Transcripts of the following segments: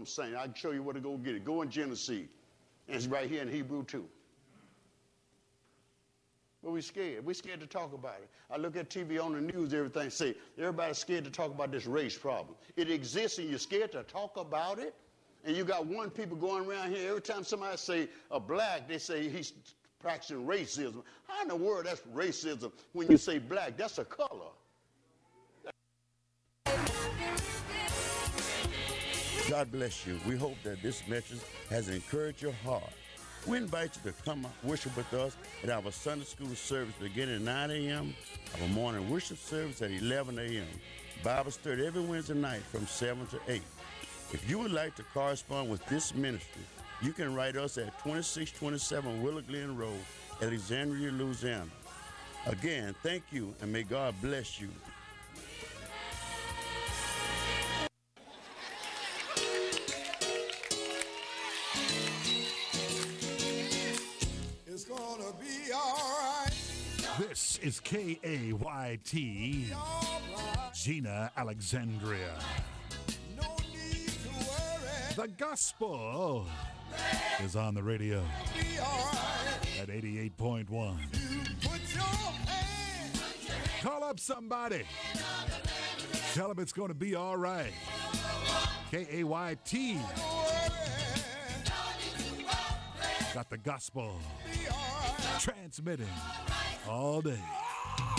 I'm saying. I can show you where to go get it. Go in Genesis. And it's right here in Hebrew 2. But we're scared. We're scared to talk about it. I look at TV on the news, everything say, everybody's scared to talk about this race problem. It exists and you're scared to talk about it. And you got one people going around here, every time somebody say a black, they say he's practicing racism. How in the world that's racism when you say black? That's a color. God bless you. We hope that this message has encouraged your heart. We invite you to come worship with us at our Sunday school service beginning at 9 a.m., our morning worship service at 11 a.m., Bible study every Wednesday night from 7 to 8. If you would like to correspond with this ministry, you can write us at 2627 Willow Glen Road, Alexandria, Louisiana. Again, thank you, and may God bless you. This is KAYT, Gina Alexandria. No need to worry. The gospel is on the radio at 88.1. Call up somebody. Tell them it's going to be all right. KAYT. Got the gospel transmitting all day. So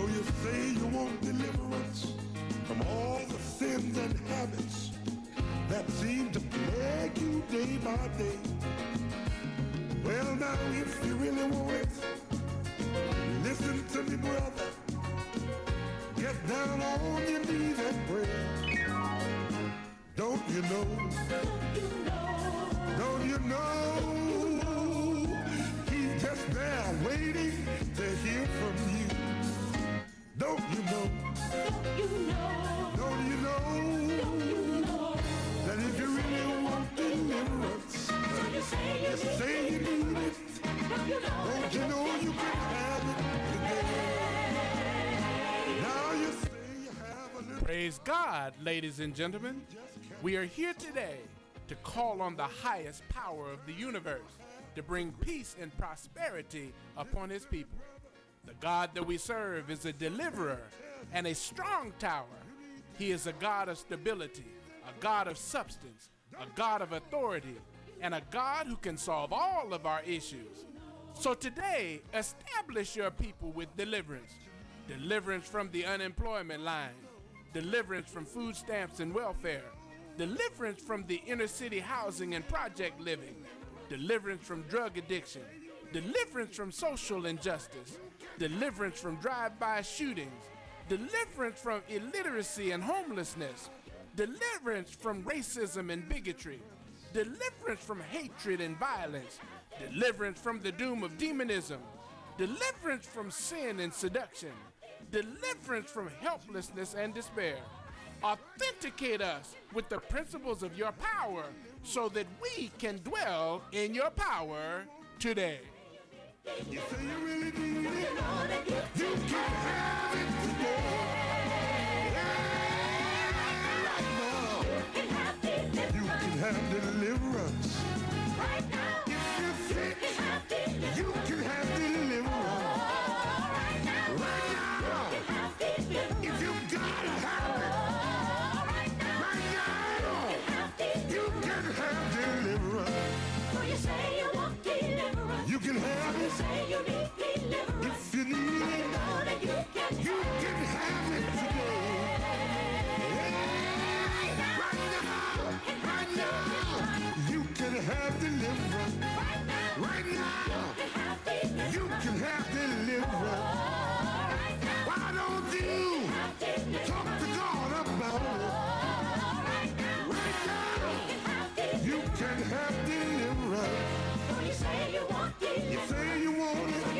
you say you want deliverance from all the sins and habits that seem to plague you day by day. Well, now, if you really want it, listen to me, brother. Get down on your knees and pray. Don't you know? Don't you know? He's just there waiting to hear from you. Don't you know? Don't you know? That if you really want deliverance, you say you need it. Don't you know you can have it today? Now you say you have a little. Praise God, ladies and gentlemen. We are here today to call on the highest power of the universe to bring peace and prosperity upon his people. The God that we serve is a deliverer and a strong tower. He is a God of stability, a God of substance, a God of authority, and a God who can solve all of our issues. So today, establish your people with deliverance. Deliverance from the unemployment line. Deliverance from food stamps and welfare. Deliverance from the inner city housing and project living. Deliverance from drug addiction. Deliverance from social injustice. Deliverance from drive-by shootings. Deliverance from illiteracy and homelessness. Deliverance from racism and bigotry. Deliverance from hatred and violence. Deliverance from the doom of demonism. Deliverance from sin and seduction. Deliverance from helplessness and despair. Authenticate us with the principles of your power so that we can dwell in your power today. You say you really need it. You can have it today. Have deliverance. Right now, if you're sick, you can have deliverance. Right now, if you gotta have it. Right now, you can have deliverance. For you say you want deliverance. You can have it. You say you need deliverance. If you need it, you can have it today. Have deliverance right now. You can have deliverance. Why don't you talk to God about it? Right now, you can have deliverance. You say you want it.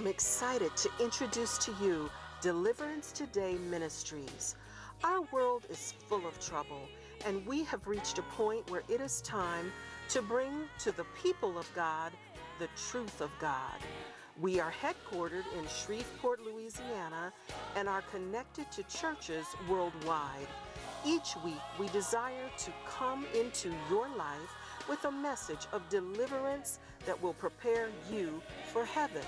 am excited to introduce to you Deliverance Today Ministries. Our world is full of trouble, and we have reached a point where it is time to bring to the people of God the truth of God. We are headquartered in Shreveport, Louisiana, and are connected to churches worldwide. Each week, we desire to come into your life with a message of deliverance that will prepare you for heaven.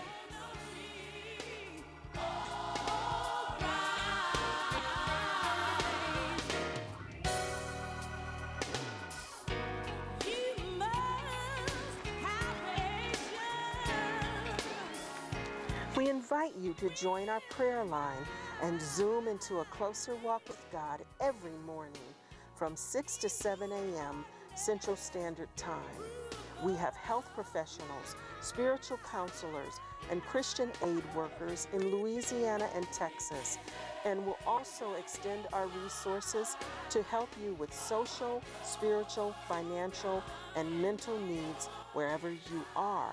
We invite you to join our prayer line and zoom into a closer walk with God every morning from 6 to 7 a.m. Central Standard Time. We have health professionals, spiritual counselors, and Christian aid workers in Louisiana and Texas, and will also extend our resources to help you with social, spiritual, financial, and mental needs wherever you are.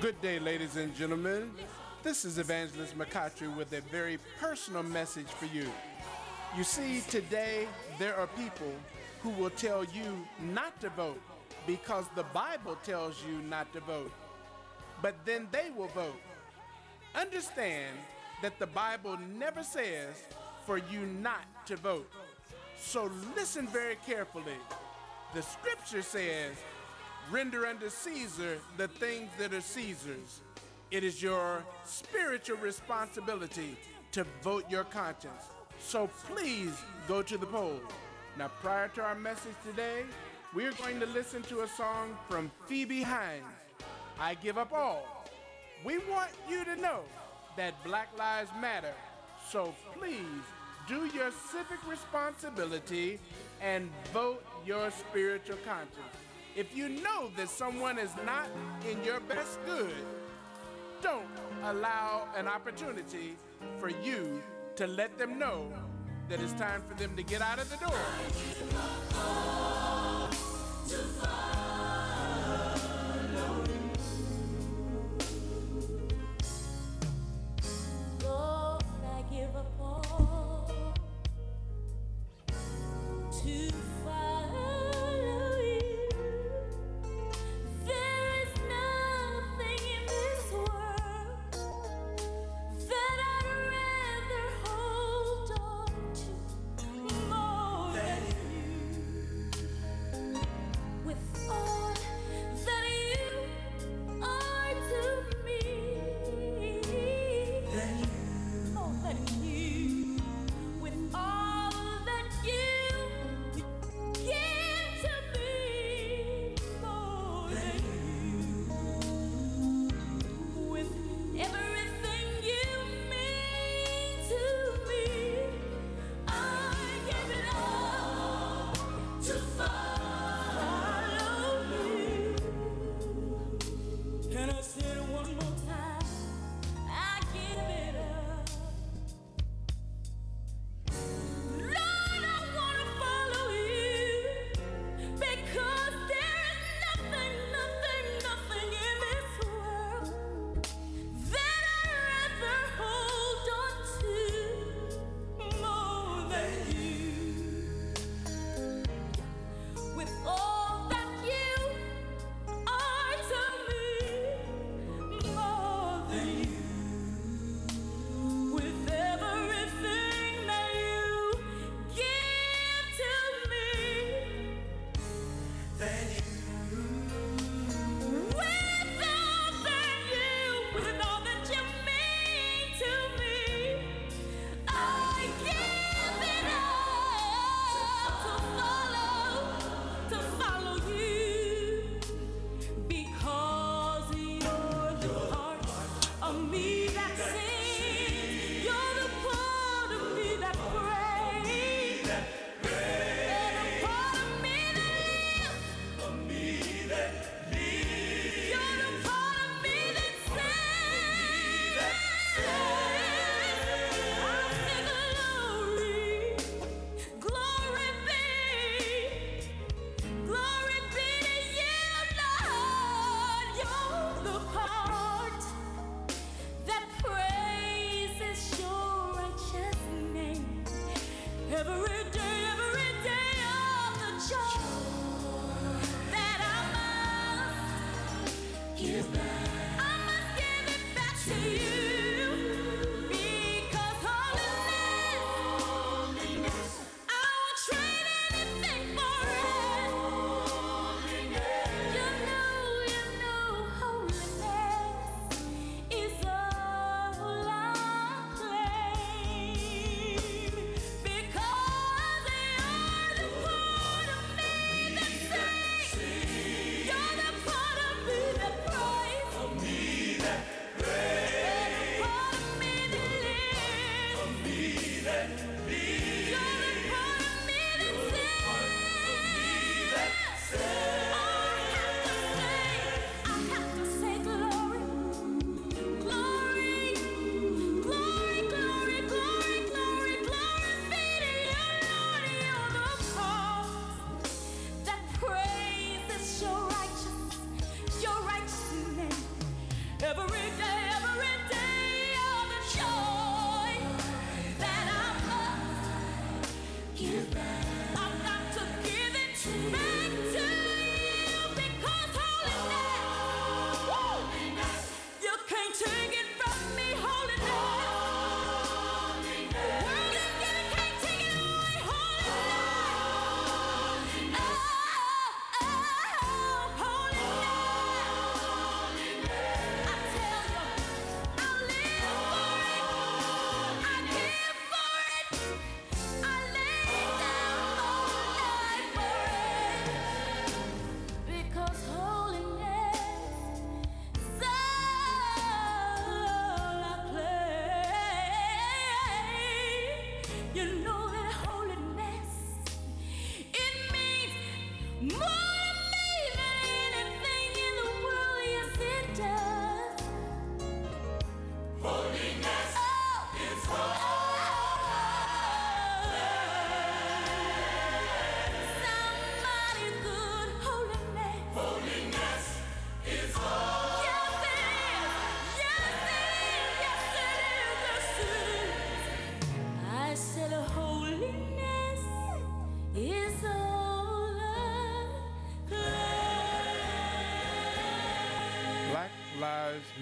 Good day, ladies and gentlemen. This is Evangelist McCautry with a very personal message for you. You see, today there are people who will tell you not to vote because the Bible tells you not to vote, but then they will vote. Understand that the Bible never says for you not to vote. So listen very carefully. The scripture says, "Render unto Caesar the things that are Caesar's." It is your spiritual responsibility to vote your conscience. So please go to the polls. Now, prior to our message today, we're going to listen to a song from Phoebe Hines, "I Give Up All." We want you to know that Black Lives Matter. So please do your civic responsibility and vote your spiritual conscience. If you know that someone is not in your best good, don't allow an opportunity for you to let them know that it's time for them to get out of the door. I give up all to follow you. Lord, I give up all to follow you. Oh.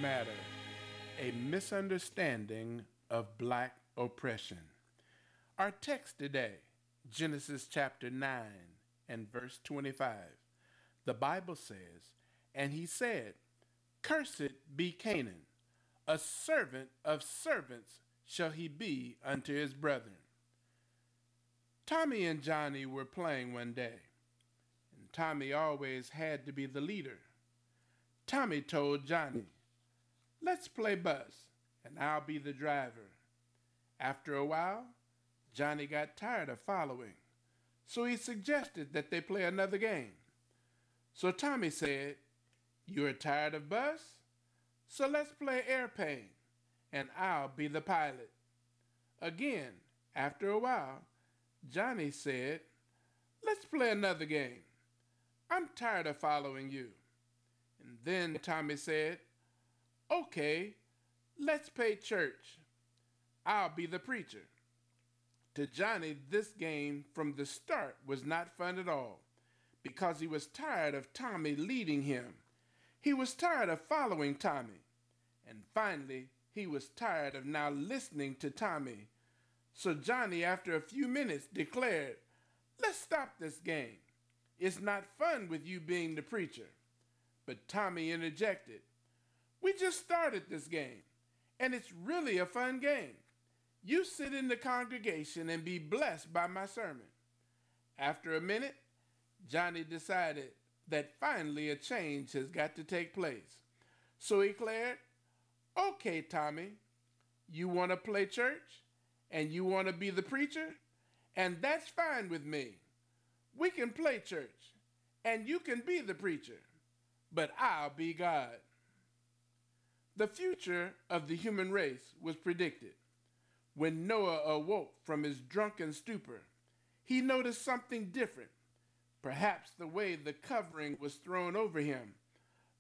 matter, a misunderstanding of black oppression. Our text today, Genesis chapter 9 and verse 25. The Bible says, "And he said, Cursed be Canaan, a servant of servants shall he be unto his brethren." Tommy and Johnny were playing one day, and Tommy always had to be the leader. Tommy told Johnny, "Let's play bus, and I'll be the driver." After a while, Johnny got tired of following, so he suggested that they play another game. So Tommy said, "You're tired of bus? So let's play airplane, and I'll be the pilot." Again, after a while, Johnny said, "Let's play another game. I'm tired of following you." And then Tommy said, "Okay, let's play church. I'll be the preacher." To Johnny, this game from the start was not fun at all because he was tired of Tommy leading him. He was tired of following Tommy. And finally, he was tired of now listening to Tommy. So Johnny, after a few minutes, declared, "Let's stop this game. It's not fun with you being the preacher." But Tommy interjected, "We just started this game, and it's really a fun game. You sit in the congregation and be blessed by my sermon." After a minute, Johnny decided that finally a change has got to take place. So he declared, "Okay, Tommy, you want to play church? And you want to be the preacher? And that's fine with me. We can play church, and you can be the preacher, but I'll be God." The future of the human race was predicted. When Noah awoke from his drunken stupor, he noticed something different. Perhaps the way the covering was thrown over him.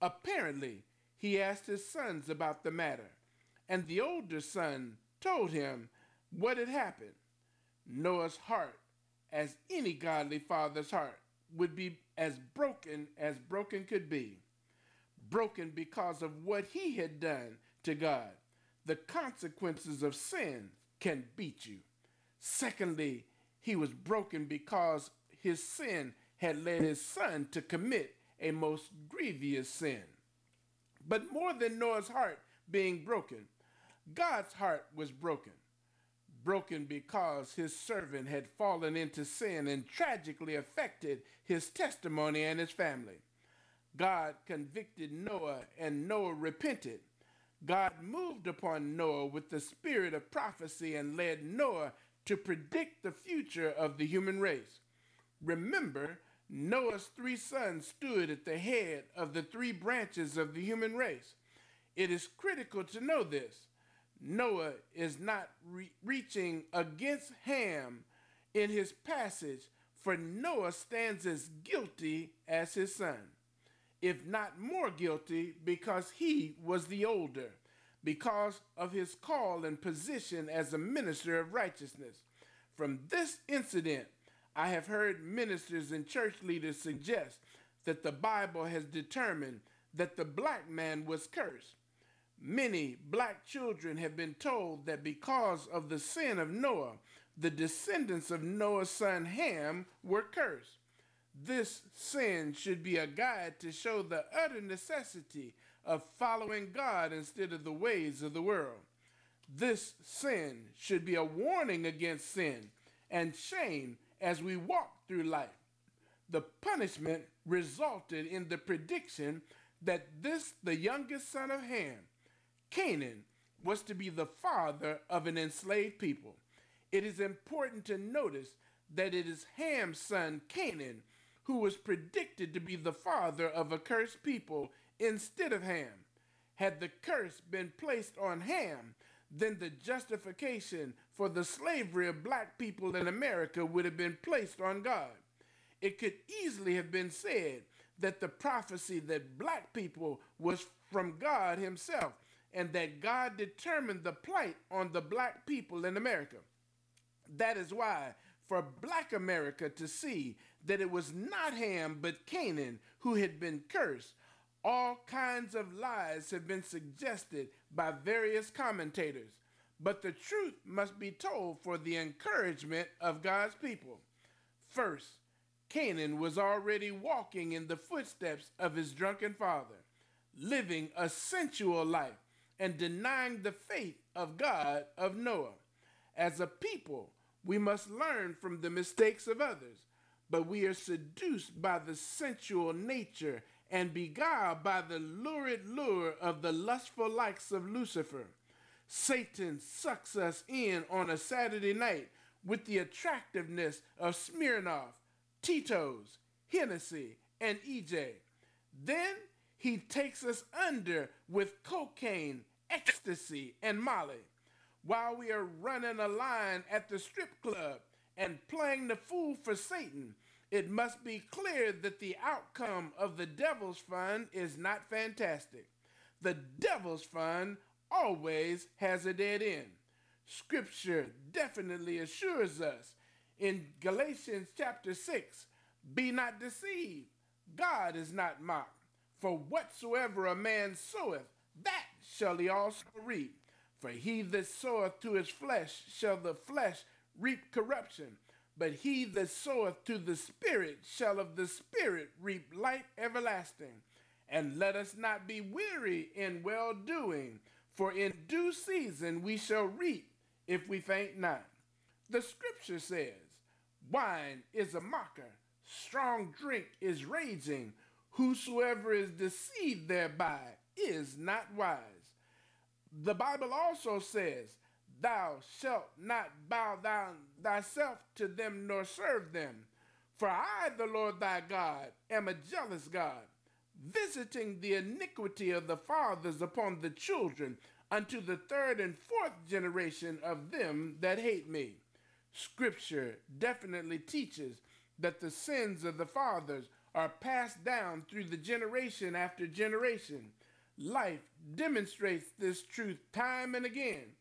Apparently, he asked his sons about the matter, and the older son told him what had happened. Noah's heart, as any godly father's heart, would be as broken could be. Broken because of what he had done to God. The consequences of sin can beat you. Secondly, he was broken because his sin had led his son to commit a most grievous sin. But more than Noah's heart being broken, God's heart was broken. Broken because his servant had fallen into sin and tragically affected his testimony and his family. God convicted Noah, and Noah repented. God moved upon Noah with the spirit of prophecy and led Noah to predict the future of the human race. Remember, Noah's three sons stood at the head of the three branches of the human race. It is critical to know this. Noah is not reaching against Ham in his passage, for Noah stands as guilty as his son, if not more guilty, because he was the older, because of his call and position as a minister of righteousness. From this incident, I have heard ministers and church leaders suggest that the Bible has determined that the black man was cursed. Many black children have been told that because of the sin of Noah, the descendants of Noah's son Ham were cursed. This sin should be a guide to show the utter necessity of following God instead of the ways of the world. This sin should be a warning against sin and shame as we walk through life. The punishment resulted in the prediction that the youngest son of Ham, Canaan, was to be the father of an enslaved people. It is important to notice that it is Ham's son, Canaan, who was predicted to be the father of a cursed people instead of Ham. Had the curse been placed on Ham, then the justification for the slavery of black people in America would have been placed on God. It could easily have been said that the prophecy that black people was from God himself, and that God determined the plight on the black people in America. That is why, for black America to see that it was not Ham but Canaan who had been cursed, All kinds of lies have been suggested by various commentators, but the truth must be told for the encouragement of God's people. First, Canaan was already walking in the footsteps of his drunken father, living a sensual life and denying the faith of God of Noah. As a people, we must learn from the mistakes of others, but we are seduced by the sensual nature and beguiled by the lurid lure of the lustful likes of Lucifer. Satan sucks us in on a Saturday night with the attractiveness of Smirnoff, Tito's, Hennessy, and EJ. Then he takes us under with cocaine, ecstasy, and Molly, while we are running a line at the strip club and playing the fool for Satan. It must be clear that the outcome of the devil's fun is not fantastic. The devil's fun always has a dead end. Scripture definitely assures us in Galatians chapter 6, "Be not deceived, God is not mocked. For whatsoever a man soweth, that shall he also reap. For he that soweth to his flesh shall the flesh reap corruption. But he that soweth to the Spirit shall of the Spirit reap life everlasting. And let us not be weary in well-doing, for in due season we shall reap if we faint not." The scripture says, "Wine is a mocker, strong drink is raging. Whosoever is deceived thereby is not wise." The Bible also says, "Thou shalt not bow down thyself to them nor serve them. For I, the Lord thy God, am a jealous God, visiting the iniquity of the fathers upon the children unto the third and fourth generation of them that hate me." Scripture definitely teaches that the sins of the fathers are passed down through the generation after generation. Life demonstrates this truth time and again.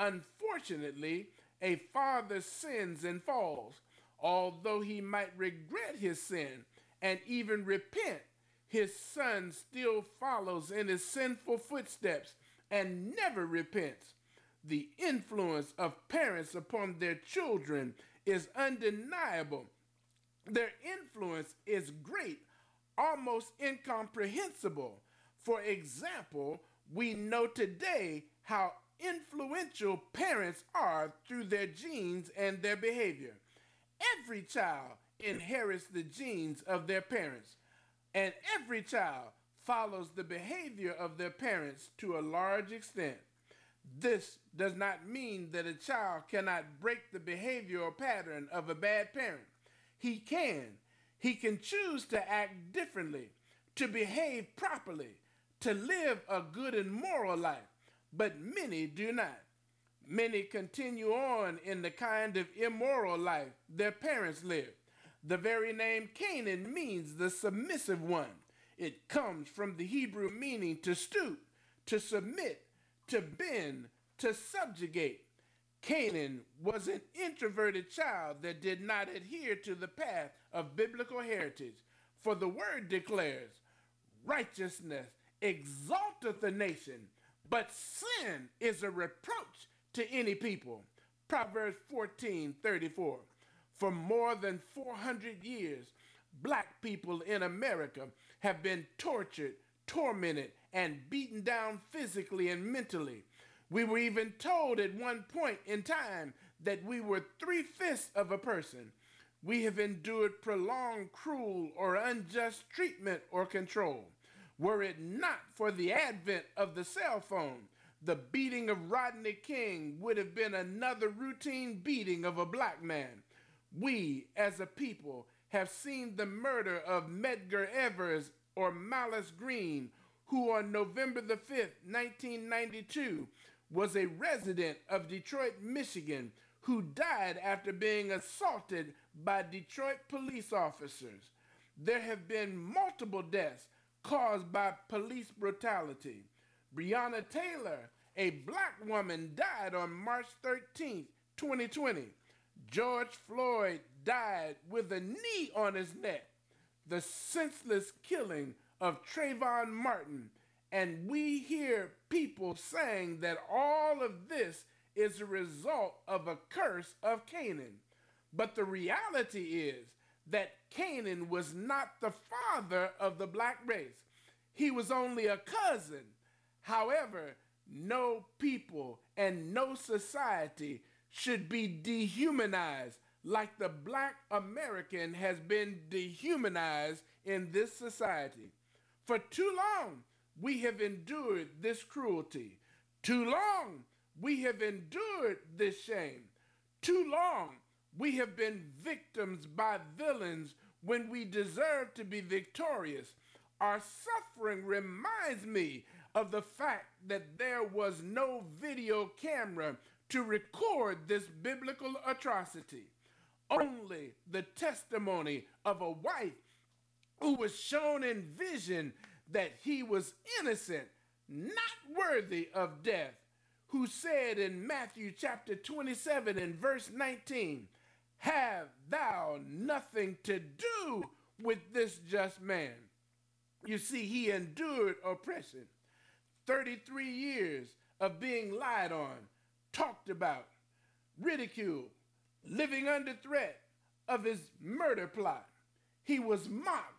Unfortunately, a father sins and falls. Although he might regret his sin and even repent, his son still follows in his sinful footsteps and never repents. The influence of parents upon their children is undeniable. Their influence is great, almost incomprehensible. For example, we know today how influential parents are through their genes and their behavior. Every child inherits the genes of their parents, and every child follows the behavior of their parents to a large extent. This does not mean that a child cannot break the behavioral pattern of a bad parent. He can. He can choose to act differently, to behave properly, to live a good and moral life. But many do not. Many continue on in the kind of immoral life their parents lived. The very name Canaan means the submissive one. It comes from the Hebrew meaning to stoop, to submit, to bend, to subjugate. Canaan was an introverted child that did not adhere to the path of biblical heritage. For the word declares, "Righteousness exalteth a nation, but sin is a reproach to any people." Proverbs 14:34. For more than 400 years, black people in America have been tortured, tormented, and beaten down physically and mentally. We were even told at one point in time that we were 3/5 of a person. We have endured prolonged, cruel, or unjust treatment or control. Were it not for the advent of the cell phone, the beating of Rodney King would have been another routine beating of a black man. We, as a people, have seen the murder of Medgar Evers or Malice Green, who on November the 5th, 1992, was a resident of Detroit, Michigan, who died after being assaulted by Detroit police officers. There have been multiple deaths caused by police brutality. Breonna Taylor, a black woman, died on March 13, 2020. George Floyd died with a knee on his neck. The senseless killing of Trayvon Martin, and we hear people saying that all of this is a result of a curse of Canaan. But the reality is that Canaan was not the father of the black race. He was only a cousin. However, no people and no society should be dehumanized like the black American has been dehumanized in this society. For too long, we have endured this cruelty. Too long, we have endured this shame. Too long, we have been victims by villains when we deserve to be victorious. Our suffering reminds me of the fact that there was no video camera to record this biblical atrocity. Only the testimony of a wife who was shown in vision that he was innocent, not worthy of death, who said in Matthew chapter 27 and verse 19, "Have thou nothing to do with this just man?" You see, he endured oppression, 33 years of being lied on, talked about, ridiculed, living under threat of his murder plot. He was mocked.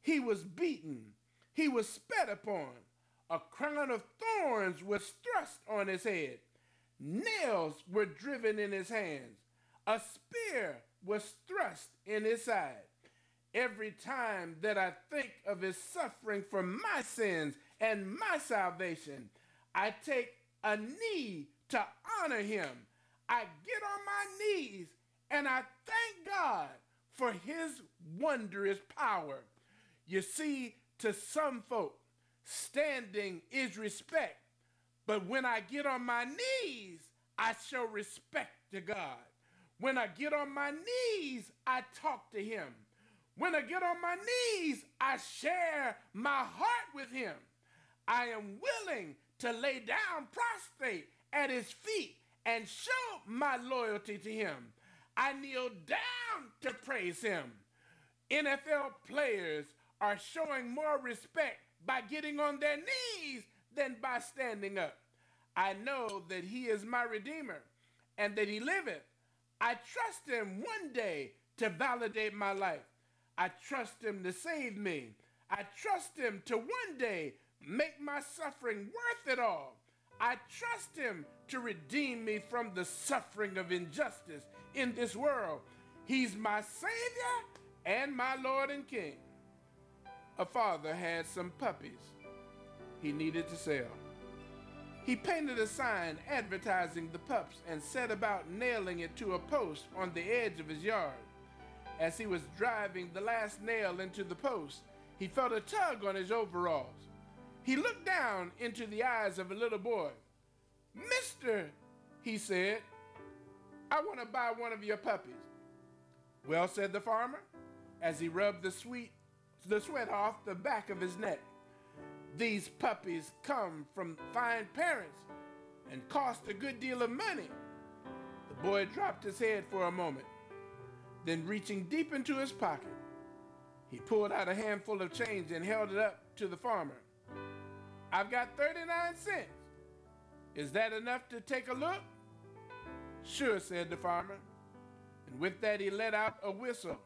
He was beaten. He was spat upon. A crown of thorns was thrust on his head. Nails were driven in his hands. A spear was thrust in his side. Every time that I think of his suffering for my sins and my salvation, I take a knee to honor him. I get on my knees and I thank God for his wondrous power. You see, to some folk, standing is respect. But when I get on my knees, I show respect to God. When I get on my knees, I talk to him. When I get on my knees, I share my heart with him. I am willing to lay down prostrate at his feet and show my loyalty to him. I kneel down to praise him. NFL players are showing more respect by getting on their knees than by standing up. I know that he is my Redeemer and that he liveth. I trust him one day to validate my life. I trust him to save me. I trust him to one day make my suffering worth it all. I trust him to redeem me from the suffering of injustice in this world. He's my Savior and my Lord and King. A father had some puppies he needed to sell. He painted a sign advertising the pups and set about nailing it to a post on the edge of his yard. As he was driving the last nail into the post, he felt a tug on his overalls. He looked down into the eyes of a little boy. "Mister," he said, "I want to buy one of your puppies." "Well," said the farmer, as he rubbed the sweat off the back of his neck, "these puppies come from fine parents and cost a good deal of money." The boy dropped his head for a moment. Then, reaching deep into his pocket, he pulled out a handful of change and held it up to the farmer. "I've got 39 cents. Is that enough to take a look?" "Sure," said the farmer. And with that, he let out a whistle.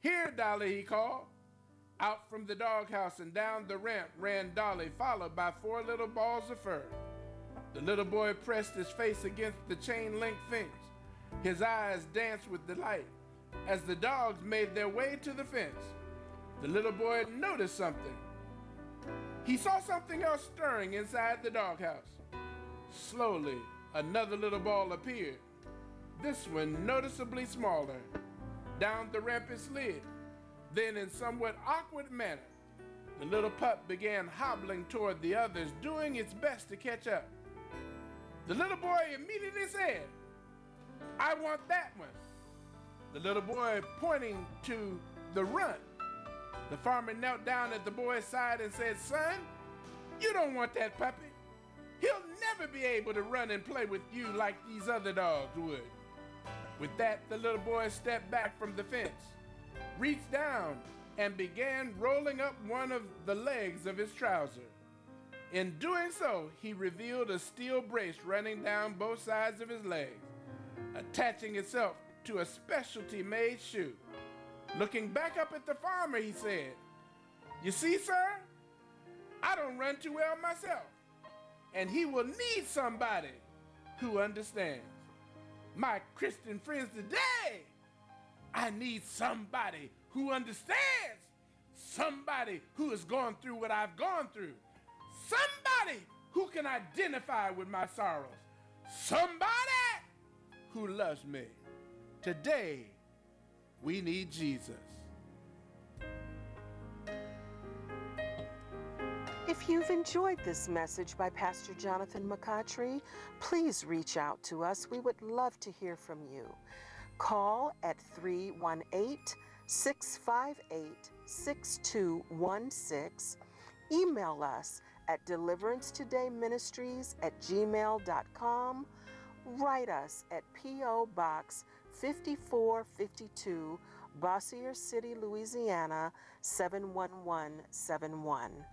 "Here, Dolly," he called. Out from the doghouse and down the ramp ran Dolly, followed by four little balls of fur. The little boy pressed his face against the chain link fence. His eyes danced with delight as the dogs made their way to the fence. The little boy noticed something. He saw something else stirring inside the doghouse. Slowly, another little ball appeared, this one noticeably smaller. Down the ramp it slid. Then, in somewhat awkward manner, the little pup began hobbling toward the others, doing its best to catch up. The little boy immediately said, "I want that one." The little boy pointing to the runt. The farmer knelt down at the boy's side and said, "Son, you don't want that puppy. He'll never be able to run and play with you like these other dogs would." With that, the little boy stepped back from the fence, reached down, and began rolling up one of the legs of his trouser. In doing so, he revealed a steel brace running down both sides of his legs, attaching itself to a specialty-made shoe. Looking back up at the farmer, he said, "You see, sir, I don't run too well myself, and he will need somebody who understands. My Christian friends, today, I need somebody who understands, somebody who has gone through what I've gone through, somebody who can identify with my sorrows, somebody who loves me." Today, we need Jesus. If you've enjoyed this message by Pastor Jonathan McCautry, please reach out to us. We would love to hear from you. Call at 318-658-6216. Email us at deliveranceTodayMinistries@gmail.com. Write us at P.O. Box 5452, Bossier City, Louisiana, 71171.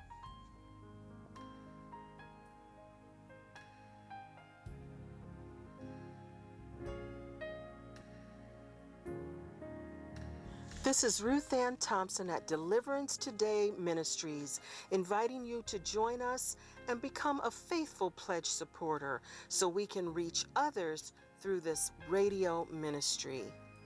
This is Ruth Ann Thompson at Deliverance Today Ministries, inviting you to join us and become a faithful pledge supporter so we can reach others through this radio ministry.